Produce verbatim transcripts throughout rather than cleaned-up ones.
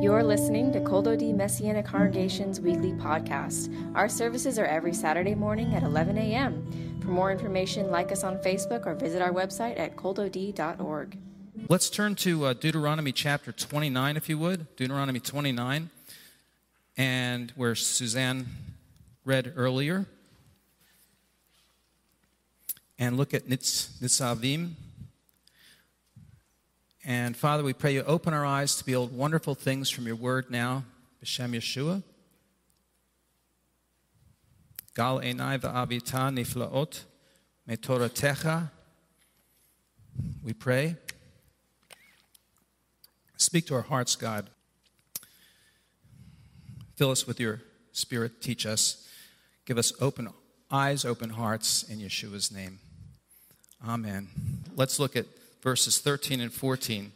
You're listening to Koldo-Di Messianic Congregation's weekly podcast. Our services are every Saturday morning at eleven a.m. For more information, like us on Facebook or visit our website at koldo di dot org. Let's turn to uh, Deuteronomy chapter twenty-nine, if you would. Deuteronomy twenty-nine, and where Suzanne read earlier. And look at Nitz, Nitzavim. And Father, we pray you open our eyes to behold wonderful things from your word now. B'Shem Yeshua. Gal enay v'avita niflaot metorotecha. We pray. Speak to our hearts, God. Fill us with your spirit. Teach us. Give us open eyes, open hearts in Yeshua's name. Amen. Let's look at verses thirteen and fourteen,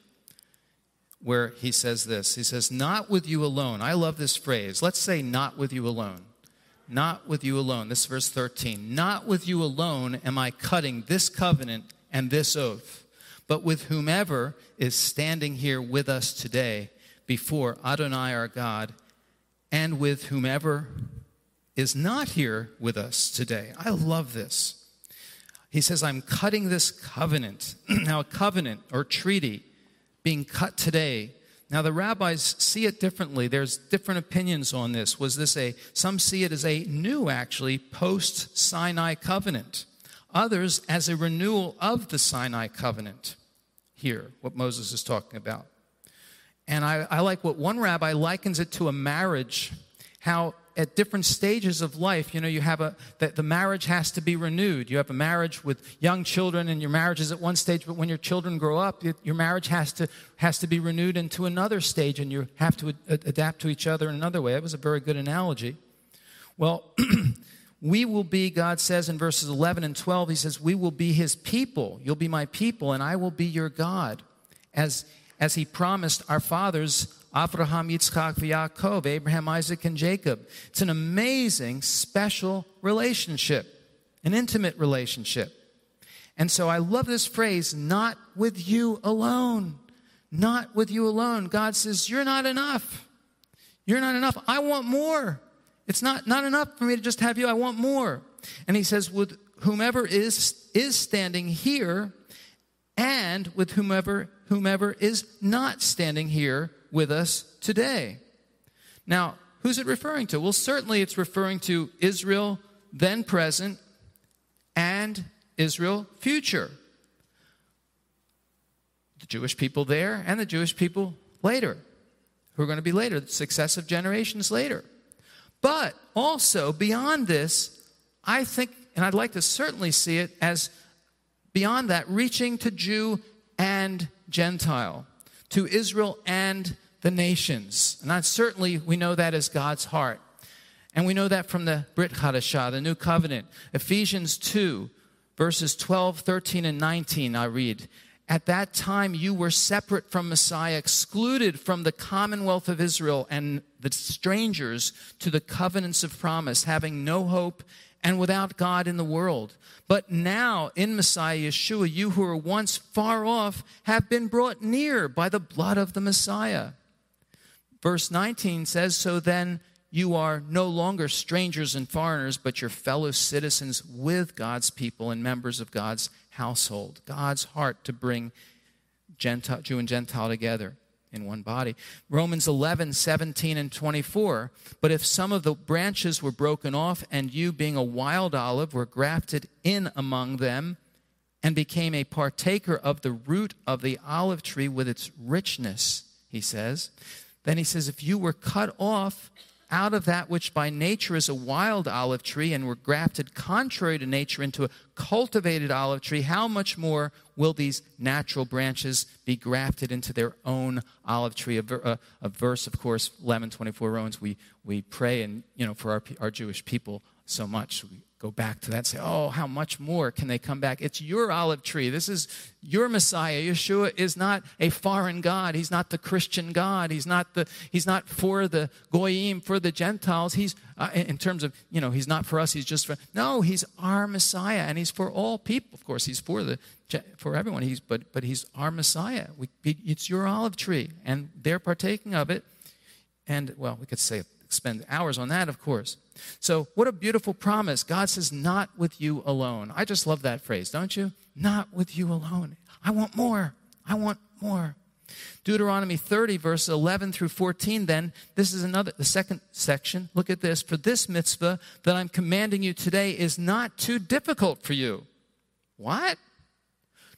where he says this. He says, not with you alone. I love this phrase. Let's say not with you alone. Not with you alone. This is verse thirteen. Not with you alone am I cutting this covenant and this oath, but with whomever is standing here with us today before Adonai our God, and with whomever is not here with us today. I love this. He says, I'm cutting this covenant. Now, a covenant or treaty being cut today. Now, the rabbis see it differently. There's different opinions on this. Was this a, some see it as a new, actually, post-Sinai covenant. Others as a renewal of the Sinai covenant here, what Moses is talking about. And I, I like what one rabbi likens it to a marriage, how at different stages of life, you know, you have a, that the marriage has to be renewed. You have a marriage with young children, and your marriage is at one stage, but when your children grow up, it, your marriage has to, has to be renewed into another stage, and you have to ad- adapt to each other in another way. That was a very good analogy. Well, we will be, God says in verses eleven and twelve, he says, we will be his people. You'll be my people, and I will be your God, as, as he promised our fathers, Avraham, Yitzchak, V'Yaakov, Abraham, Isaac, and Jacob. It's an amazing, special relationship, an intimate relationship. And so I love this phrase, not with you alone. Not with you alone. God says, you're not enough. You're not enough. I want more. It's not, not enough for me to just have you. I want more. And he says, with whomever is, is standing here, and with whomever, whomever is not standing here with us today. Now, who's it referring to? Well, certainly it's referring to Israel, then present, and Israel, future. The Jewish people there and the Jewish people later, who are going to be later, successive generations later. But also, beyond this, I think, and I'd like to certainly see it as beyond that, reaching to Jew and Gentile, to Israel and the nations. And that certainly, we know that as God's heart. And we know that from the Brit Chadashah, the new covenant. Ephesians two, verses twelve, thirteen, and nineteen, I read. At that time you were separate from Messiah, excluded from the commonwealth of Israel, and the strangers to the covenants of promise, having no hope and without God in the world. But now in Messiah Yeshua, you who were once far off have been brought near by the blood of the Messiah. Verse nineteen says, so then you are no longer strangers and foreigners, but your fellow citizens with God's people and members of God's household. God's heart to bring Gentile, Jew and Gentile together in one body. Romans eleven, seventeen, and twenty-four. But if some of the branches were broken off, and you, being a wild olive, were grafted in among them and became a partaker of the root of the olive tree with its richness, he says. Then he says, if you were cut off out of that which by nature is a wild olive tree and were grafted contrary to nature into a cultivated olive tree, how much more will these natural branches be grafted into their own olive tree? A, ver, a, a verse, of course, eleven twenty-four Romans, we, we pray and, you know, for our, our Jewish people so much. We go back to that and say, oh, how much more can they come back? It's your olive tree. This is your Messiah. Yeshua is not a foreign God. He's not the Christian God. He's not, the, he's not for the Goyim, for the Gentiles. He's, uh, in terms of, you know, he's not for us. He's just for, no, he's our Messiah, and he's for all people. Of course, he's for the for everyone, he's, but, but he's our Messiah. We, it's your olive tree, and they're partaking of it. And, well, we could say spend hours on that, of course. So what a beautiful promise. God says, not with you alone. I just love that phrase, don't you? Not with you alone. I want more. I want more. Deuteronomy thirty, verse eleven through fourteen, then, this is another, the second section. Look at this. For this mitzvah that I'm commanding you today is not too difficult for you. What?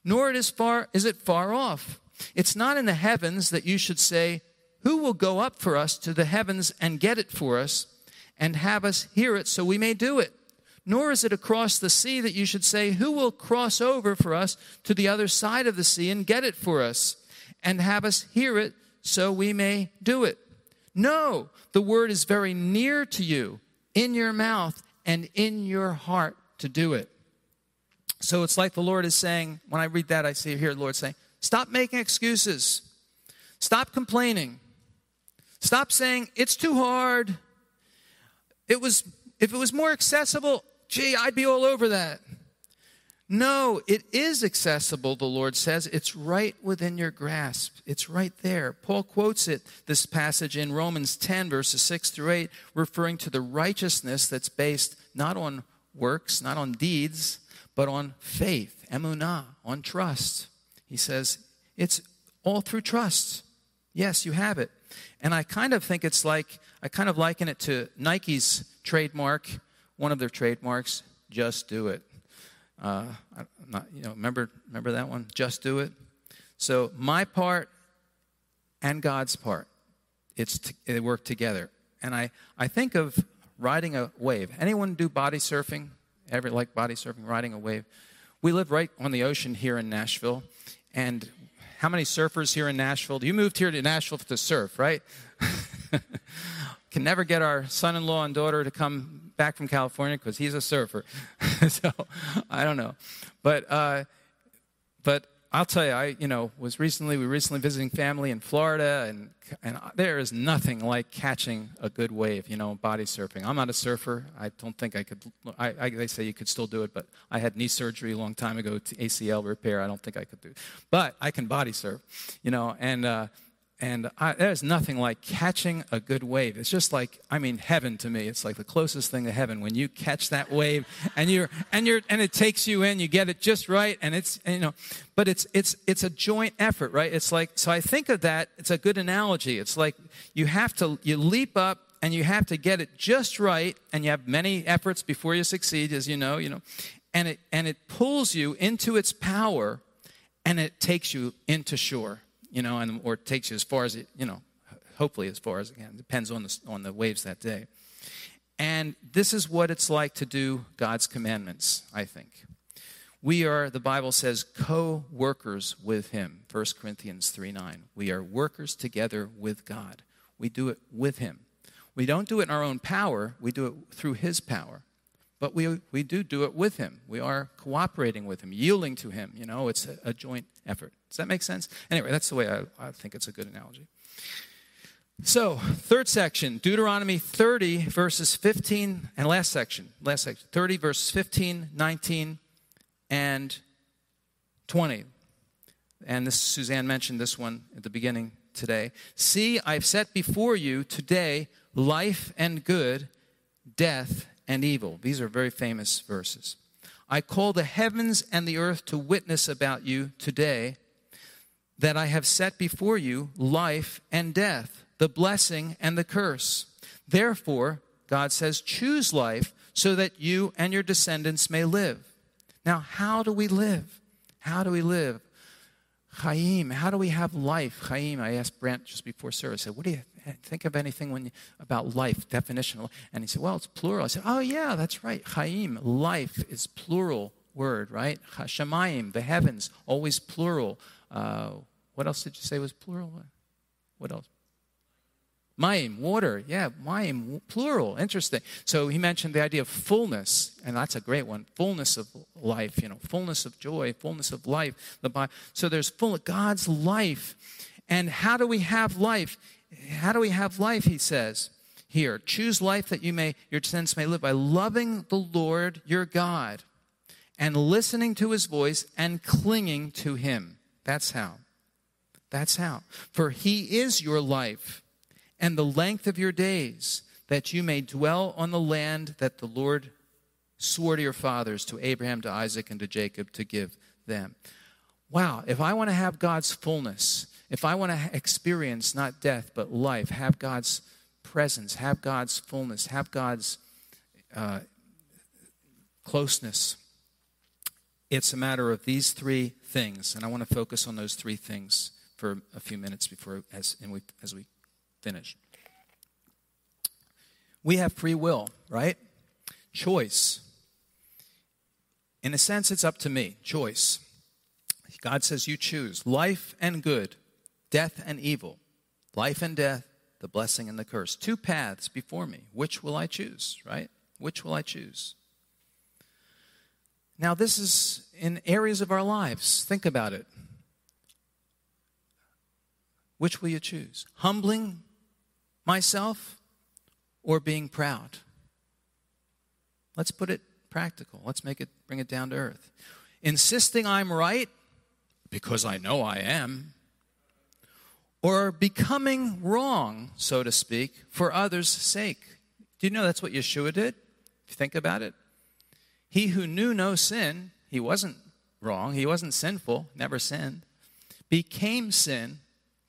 Nor it is far, is it far off. It's not in the heavens that you should say, who will go up for us to the heavens and get it for us, and have us hear it so we may do it? Nor is it across the sea that you should say, who will cross over for us to the other side of the sea and get it for us, and have us hear it so we may do it? No, the word is very near to you, in your mouth and in your heart to do it. So it's like the Lord is saying, when I read that, I see here the Lord saying, stop making excuses. Stop complaining. Stop saying, it's too hard. It was, if it was more accessible, gee, I'd be all over that. No, it is accessible, the Lord says. It's right within your grasp. It's right there. Paul quotes it, this passage in Romans ten, verses six through eight, referring to the righteousness that's based not on works, not on deeds, but on faith, emunah, on trust. He says, it's all through trust. Yes, you have it. And I kind of think it's like, I kind of liken it to Nike's trademark, one of their trademarks, just do it. Uh, I'm not, you know, remember, remember that one? Just do it. So my part and God's part, it's t- they work together. And I, I think of riding a wave. Anyone do body surfing? Ever like body surfing, riding a wave? We live right on the ocean here in Nashville, and how many surfers here in Nashville? You moved here to Nashville to surf, right? Can never get our son-in-law and daughter to come back from California because he's a surfer. So I don't know, but uh, but I'll tell you, I you know was recently we were recently visiting family in Florida, and and there is nothing like catching a good wave, you know, body surfing. I'm not a surfer. I don't think I could. I, I they say you could still do it, but I had knee surgery a long time ago, to A C L repair. I don't think I could do it. But I can body surf, you know, and. Uh, And I, there's nothing like catching a good wave. It's just like, I mean, heaven to me. It's like the closest thing to heaven when you catch that wave, and you're and you're and it takes you in. You get it just right, and it's and, you know, but it's it's it's a joint effort, right? It's like so. I think of that. It's a good analogy. It's like you have to you leap up, and you have to get it just right, and you have many efforts before you succeed, as you know, you know, and it and it pulls you into its power, and it takes you into shore. You know, and or it takes you as far as it, you know, hopefully as far as it can. Depends on the on the waves that day. And this is what it's like to do God's commandments, I think. We are, the Bible says, co-workers with him. First Corinthians three nine. We are workers together with God. We do it with him. We don't do it in our own power. We do it through his power. But we we do do it with him. We are cooperating with him, yielding to him. You know, it's a, a joint effort. Does that make sense? Anyway, that's the way I, I think it's a good analogy. So, third section, Deuteronomy thirty, verses fifteen, and last section, last section, thirty, verses fifteen, nineteen, and twenty. And this Suzanne mentioned this one at the beginning today. See, I've set before you today life and good, death and evil. These are very famous verses. I call the heavens and the earth to witness about you today that I have set before you life and death, the blessing and the curse. Therefore, God says, choose life so that you and your descendants may live. Now, how do we live? How do we live? Chaim, how do we have life? Chaim, I asked Brent just before service, I said, what do you think of anything when you, about life, definition? And he said, well, it's plural. I said, oh, yeah, that's right. Chaim, life is plural word, right? Hashamayim, the heavens, always plural. Uh, what else did you say was plural? What else? Mayim, water. Yeah, Mayim, plural. Interesting. So he mentioned the idea of fullness, and that's a great one. Fullness of life, you know, fullness of joy, fullness of life. The So there's full of God's life. And how do we have life? How do we have life, he says here. Choose life that you may, your descendants may live by loving the Lord your God and listening to his voice and clinging to him. That's how. That's how. For he is your life and the length of your days, that you may dwell on the land that the Lord swore to your fathers, to Abraham, to Isaac, and to Jacob, to give them. Wow, if I want to have God's fullness, if I want to experience not death but life, have God's presence, have God's fullness, have God's uh, closeness, it's a matter of these three things. And I want to focus on those three things for a few minutes before as and we as we finish. We have free will, right? Choice. In a sense, it's up to me. Choice. God says you choose life and good, death and evil, life and death, the blessing and the curse. Two paths before me. Which will I choose, right? Which will I choose? Now, this is in areas of our lives. Think about it. Which will you choose? Humbling myself or being proud? Let's put it practical. Let's make it, bring it down to earth. Insisting I'm right because I know I am, or becoming wrong, so to speak, for others' sake. Do you know that's what Yeshua did? If you think about it. He who knew no sin, he wasn't wrong, he wasn't sinful, never sinned, became sin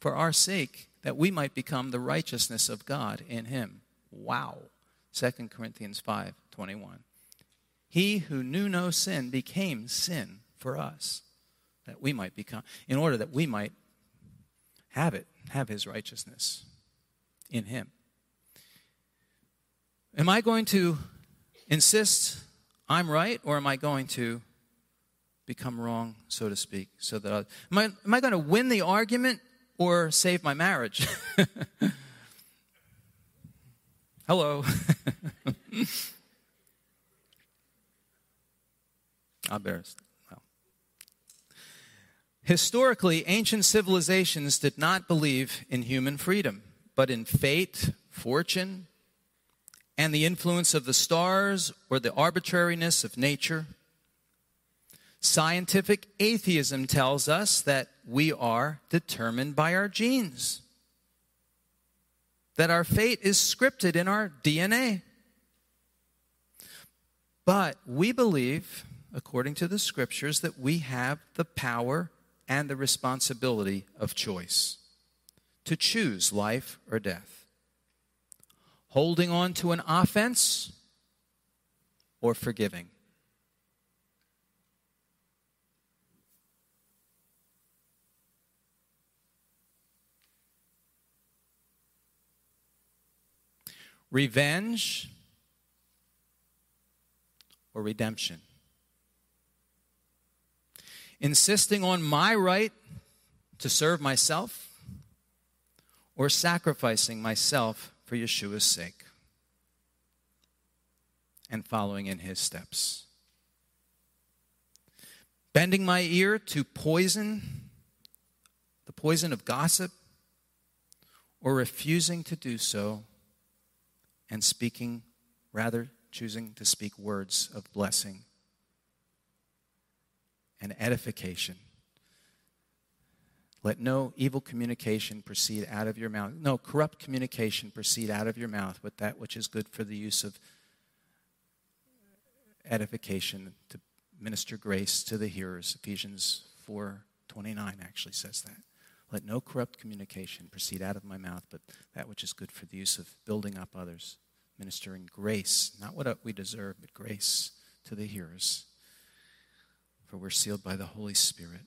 for our sake, that we might become the righteousness of God in him. Wow. Second Corinthians five twenty-one. He who knew no sin became sin for us, that we might become, in order that we might have it, have his righteousness in him. Am I going to insist I'm right, or am I going to become wrong, so to speak? So that I, am I, am I going to win the argument or save my marriage? Hello. I'm embarrassed. Wow. Historically, ancient civilizations did not believe in human freedom, but in fate, fortune, and the influence of the stars or the arbitrariness of nature. Scientific atheism tells us that we are determined by our genes, that our fate is scripted in our D N A. But we believe, according to the scriptures, that we have the power and the responsibility of choice, to choose life or death, holding on to an offense or forgiving. Revenge or redemption. Insisting on my right to serve myself or sacrificing myself for Yeshua's sake and following in his steps. Bending my ear to poison, the poison of gossip, or refusing to do so and speaking, rather choosing to speak words of blessing and edification. Let no evil communication proceed out of your mouth. No corrupt communication proceed out of your mouth, but that which is good for the use of edification, to minister grace to the hearers. Ephesians four twenty-nine actually says that. Let no corrupt communication proceed out of my mouth, but that which is good for the use of building up others, ministering grace, not what we deserve, but grace to the hearers. For we're sealed by the Holy Spirit.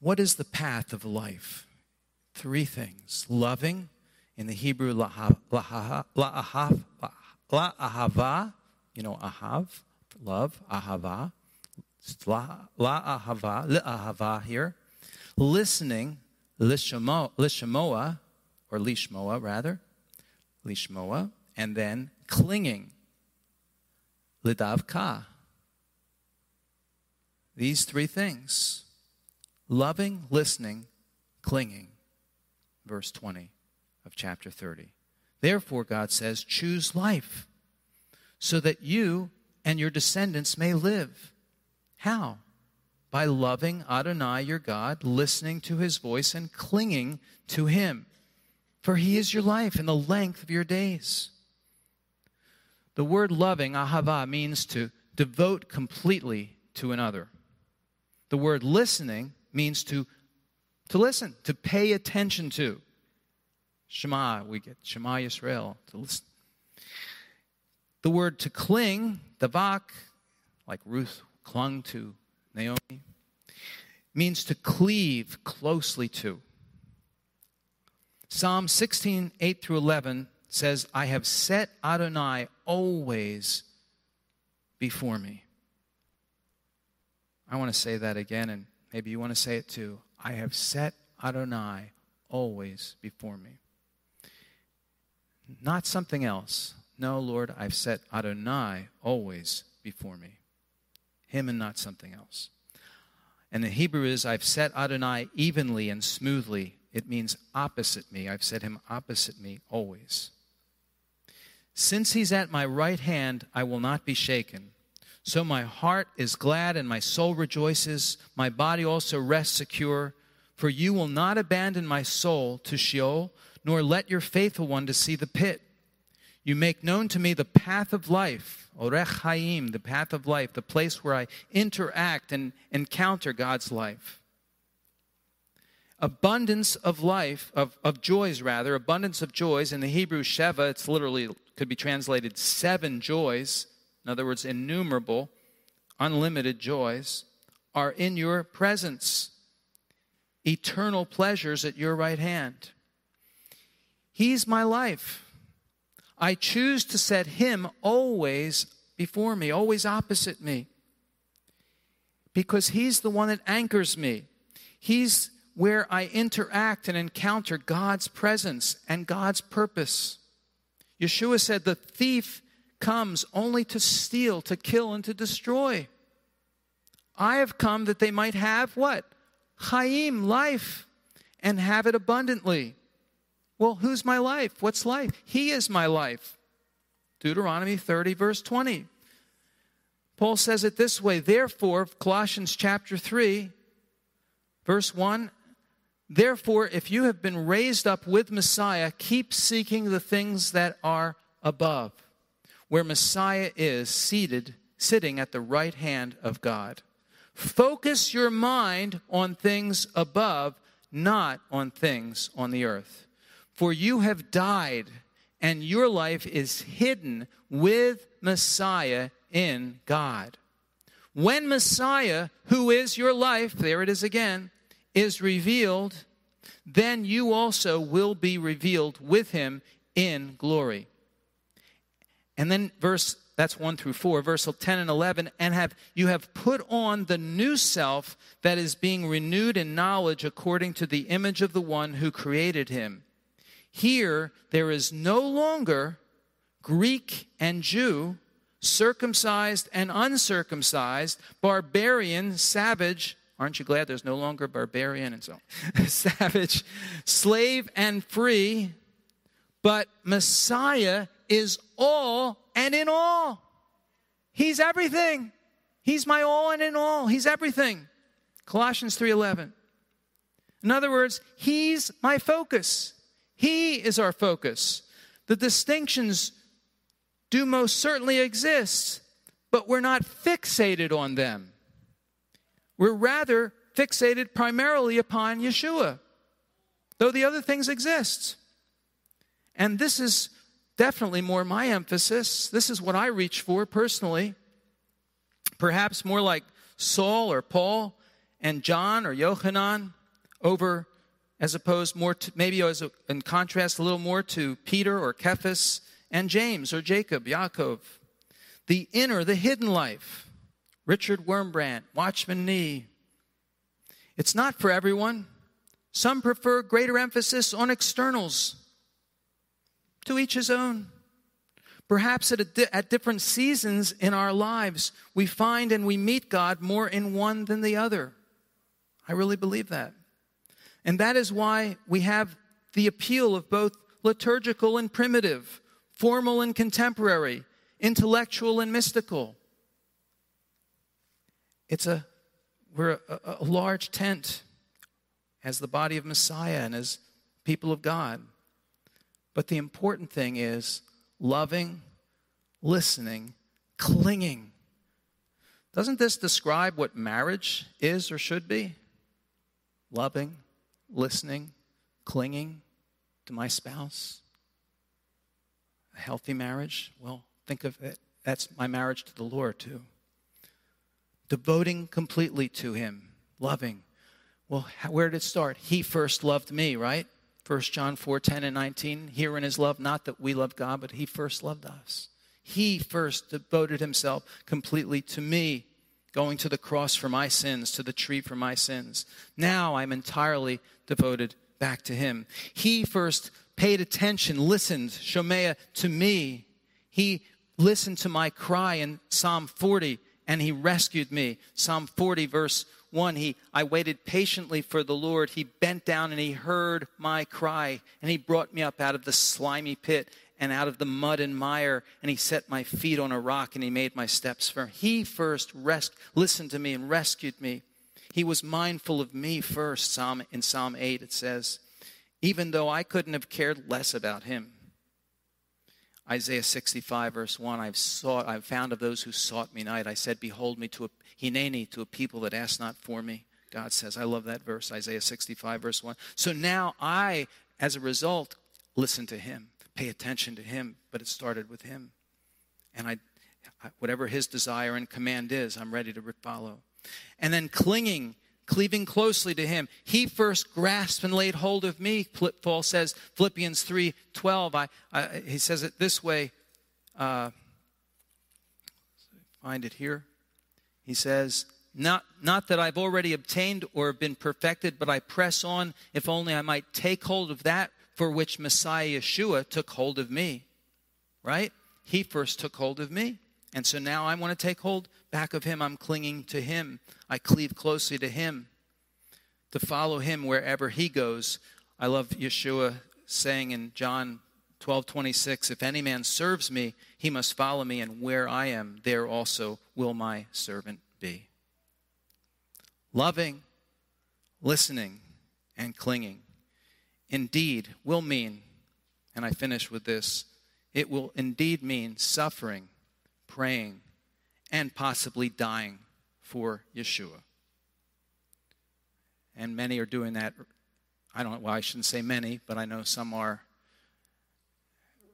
What is the path of life? Three things. Loving, in the Hebrew, la'ahava, you know, ahav, love, ahava, la'ahava, li'ahava here. Listening, lishamoa, or lishmoa rather, lishmoa, and then clinging, lidavka. These three things, loving, listening, clinging, verse twenty of chapter thirty. Therefore, God says, choose life so that you and your descendants may live. How? By loving Adonai your God, listening to his voice, and clinging to him. For he is your life and the length of your days. The word loving, ahava, means to devote completely to another. The word listening means to, to listen, to pay attention to. Shema, we get Shema Yisrael, to listen. The word to cling, davak, like Ruth clung to Naomi, means to cleave closely to. Psalm sixteen, eight through eleven says, I have set Adonai always before me. I want to say that again, and maybe you want to say it too. I have set Adonai always before me. Not something else. No, Lord, I've set Adonai always before me. Him and not something else. And the Hebrew is, I've set Adonai evenly and smoothly. It means opposite me. I've set him opposite me always. Since he's at my right hand, I will not be shaken. So my heart is glad and my soul rejoices. My body also rests secure. For you will not abandon my soul to Sheol, nor let your faithful one to see the pit. You make known to me the path of life, Orech Hayim, the path of life, the place where I interact and encounter God's life. Abundance of life, of, of joys rather, abundance of joys. In the Hebrew, Sheva, it's literally, could be translated seven joys. In other words, innumerable, unlimited joys are in your presence. Eternal pleasures at your right hand. He's my life. I choose to set him always before me, always opposite me, because he's the one that anchors me. He's where I interact and encounter God's presence and God's purpose. Yeshua said, the thief comes only to steal, to kill, and to destroy. I have come that they might have what? Chaim, life, and have it abundantly. Well, who's my life? What's life? He is my life. Deuteronomy thirty, verse twenty. Paul says it this way, therefore, Colossians chapter three, verse one, therefore, if you have been raised up with Messiah, keep seeking the things that are above, where Messiah is seated, sitting at the right hand of God. Focus your mind on things above, not on things on the earth. For you have died, and your life is hidden with Messiah in God. When Messiah, who is your life, there it is again, is revealed, then you also will be revealed with him in glory. And then verse, that's one through four, verse ten and eleven, and have you have put on the new self that is being renewed in knowledge according to the image of the one who created him. Here, there is no longer Greek and Jew, circumcised and uncircumcised, barbarian, savage. Aren't you glad there's no longer barbarian and so on? Savage, slave and free. But Messiah is all and in all. He's everything. He's my all and in all. He's everything. Colossians three eleven. In other words, he's my focus. He is our focus. The distinctions do most certainly exist, but we're not fixated on them. We're rather fixated primarily upon Yeshua, though the other things exist. And this is definitely more my emphasis. This is what I reach for personally. Perhaps more like Saul or Paul and John or Yohanan over as opposed more to, maybe as a, in contrast a little more to Peter or Cephas and James or Jacob, Yaakov. The inner, the hidden life. Richard Wormbrandt, Watchman Nee. It's not for everyone. Some prefer greater emphasis on externals. To each his own. Perhaps at, a di- at different seasons in our lives, we find and we meet God more in one than the other. I really believe that. And that is why we have the appeal of both liturgical and primitive, formal and contemporary, intellectual and mystical. It's a, we're a, a large tent as the body of Messiah and as people of God. But the important thing is loving, listening, clinging. Doesn't this describe what marriage is or should be? Loving, listening, clinging to my spouse. A healthy marriage? Well, think of it. That's my marriage to the Lord, too. Devoting completely to Him. Loving. Well, where did it start? He first loved me, right? First John four, ten and nineteen, herein is love, not that we love God, but He first loved us. He first devoted Himself completely to me, going to the cross for my sins, to the tree for my sins. Now I'm entirely devoted back to Him. He first paid attention, listened, Shomea, to me. He listened to my cry in Psalm forty, and He rescued me. Psalm forty, verse one, he, I waited patiently for the Lord. He bent down and He heard my cry. And He brought me up out of the slimy pit and out of the mud and mire. And He set my feet on a rock and He made my steps firm. He first rest, listened to me and rescued me. He was mindful of me first. Psalm, in Psalm eight it says, even though I couldn't have cared less about Him. Isaiah sixty-five, verse one, I've sought, I've found of those who sought me night. I said, behold me to a hineni, to a people that asked not for me. God says, I love that verse, Isaiah sixty-five, verse one. So now I, as a result, listen to Him, pay attention to Him, but it started with Him. And I, whatever His desire and command is, I'm ready to follow. And then clinging, cleaving closely to Him. He first grasped and laid hold of me, Paul says, Philippians three twelve. I, I, he says it this way. Uh, find it here. He says, not, not that I've already obtained or been perfected, but I press on, if only I might take hold of that for which Messiah Yeshua took hold of me. Right? He first took hold of me. And so now I want to take hold back of Him. I'm clinging to Him. I cleave closely to Him to follow Him wherever He goes. I love Yeshua saying in John twelve twenty-six, if any man serves me, he must follow me, and where I am, there also will my servant be. Loving, listening, and clinging indeed will mean, and I finish with this, it will indeed mean suffering, praying, and possibly dying for Yeshua. And many are doing that. I don't, well, I shouldn't say many, but I know some are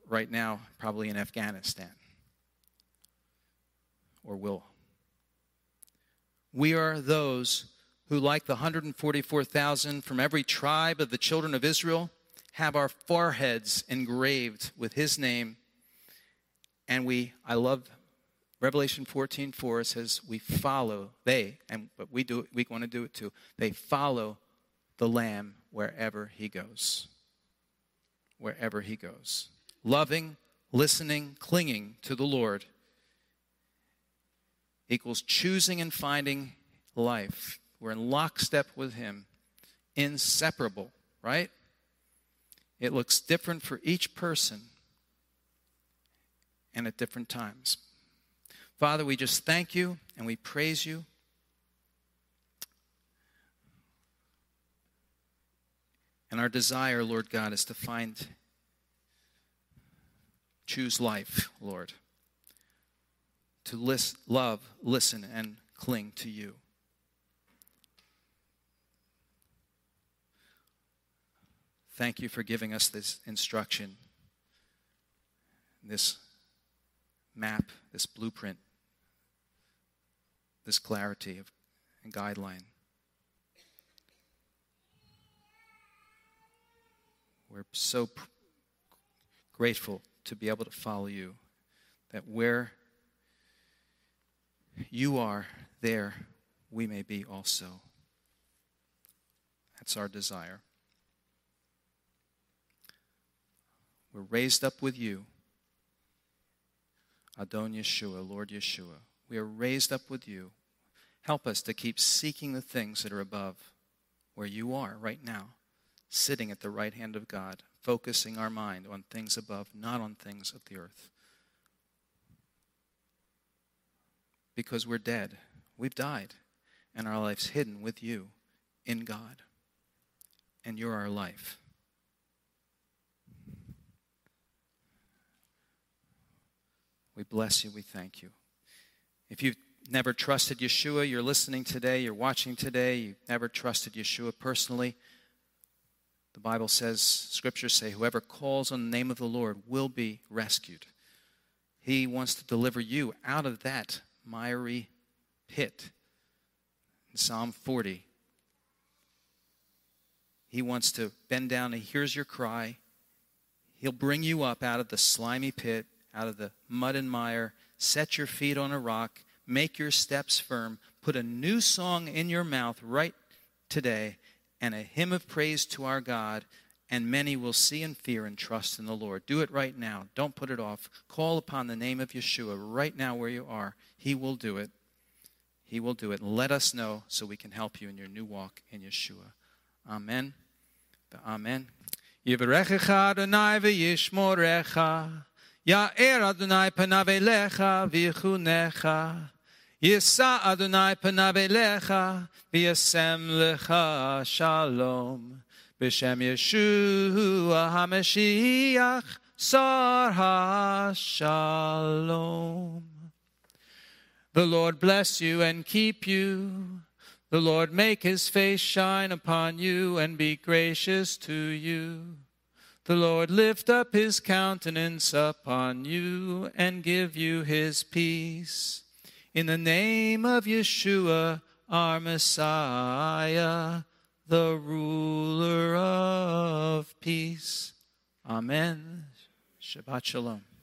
right now, probably in Afghanistan, or will. We are those who, like the one hundred forty-four thousand from every tribe of the children of Israel, have our foreheads engraved with His name. And we, I love Revelation fourteen four, it says we follow, they, and but we do we want to do it too. They follow the Lamb wherever He goes. Wherever He goes. Loving, listening, clinging to the Lord equals choosing and finding life. We're in lockstep with Him. Inseparable, right? It looks different for each person and at different times. Father, we just thank You and we praise You. And our desire, Lord God, is to find, choose life, Lord. To list, love, listen, and cling to You. Thank You for giving us this instruction, this map, this blueprint, this clarity of, and guideline. We're so pr- grateful to be able to follow You, that where You are, there we may be also. That's our desire. We're raised up with you, Adon Yeshua, Lord Yeshua. We are raised up with you. Help us to keep seeking the things that are above, where you are right now, sitting at the right hand of God, focusing our mind on things above, not on things of the earth. Because we're dead. We've died. And our life's hidden with you in God. And you're our life. We bless you. We thank you. If you've never trusted Yeshua, you're listening today, you're watching today, you've never trusted Yeshua personally, the Bible says, scriptures say, whoever calls on the name of the Lord will be rescued. He wants to deliver you out of that miry pit. In Psalm forty, he wants to bend down and he hears your cry. He'll bring you up out of the slimy pit, out of the mud and mire, set your feet on a rock, make your steps firm, put a new song in your mouth right today, and a hymn of praise to our God, and many will see and fear and trust in the Lord. Do it right now. Don't put it off. Call upon the name of Yeshua right now where you are. He will do it. He will do it. Let us know so we can help you in your new walk in Yeshua. Amen. Amen. Ya'er Adonai panav elecha v'yichunecha. Yisa Adonai panav elecha v'yasem lecha shalom. B'Shem Yeshua HaMashiach sar ha'shalom. The Lord bless you and keep you. The Lord make his face shine upon you and be gracious to you. The Lord lift up his countenance upon you and give you his peace. In the name of Yeshua, our Messiah, the ruler of peace. Amen. Shabbat shalom.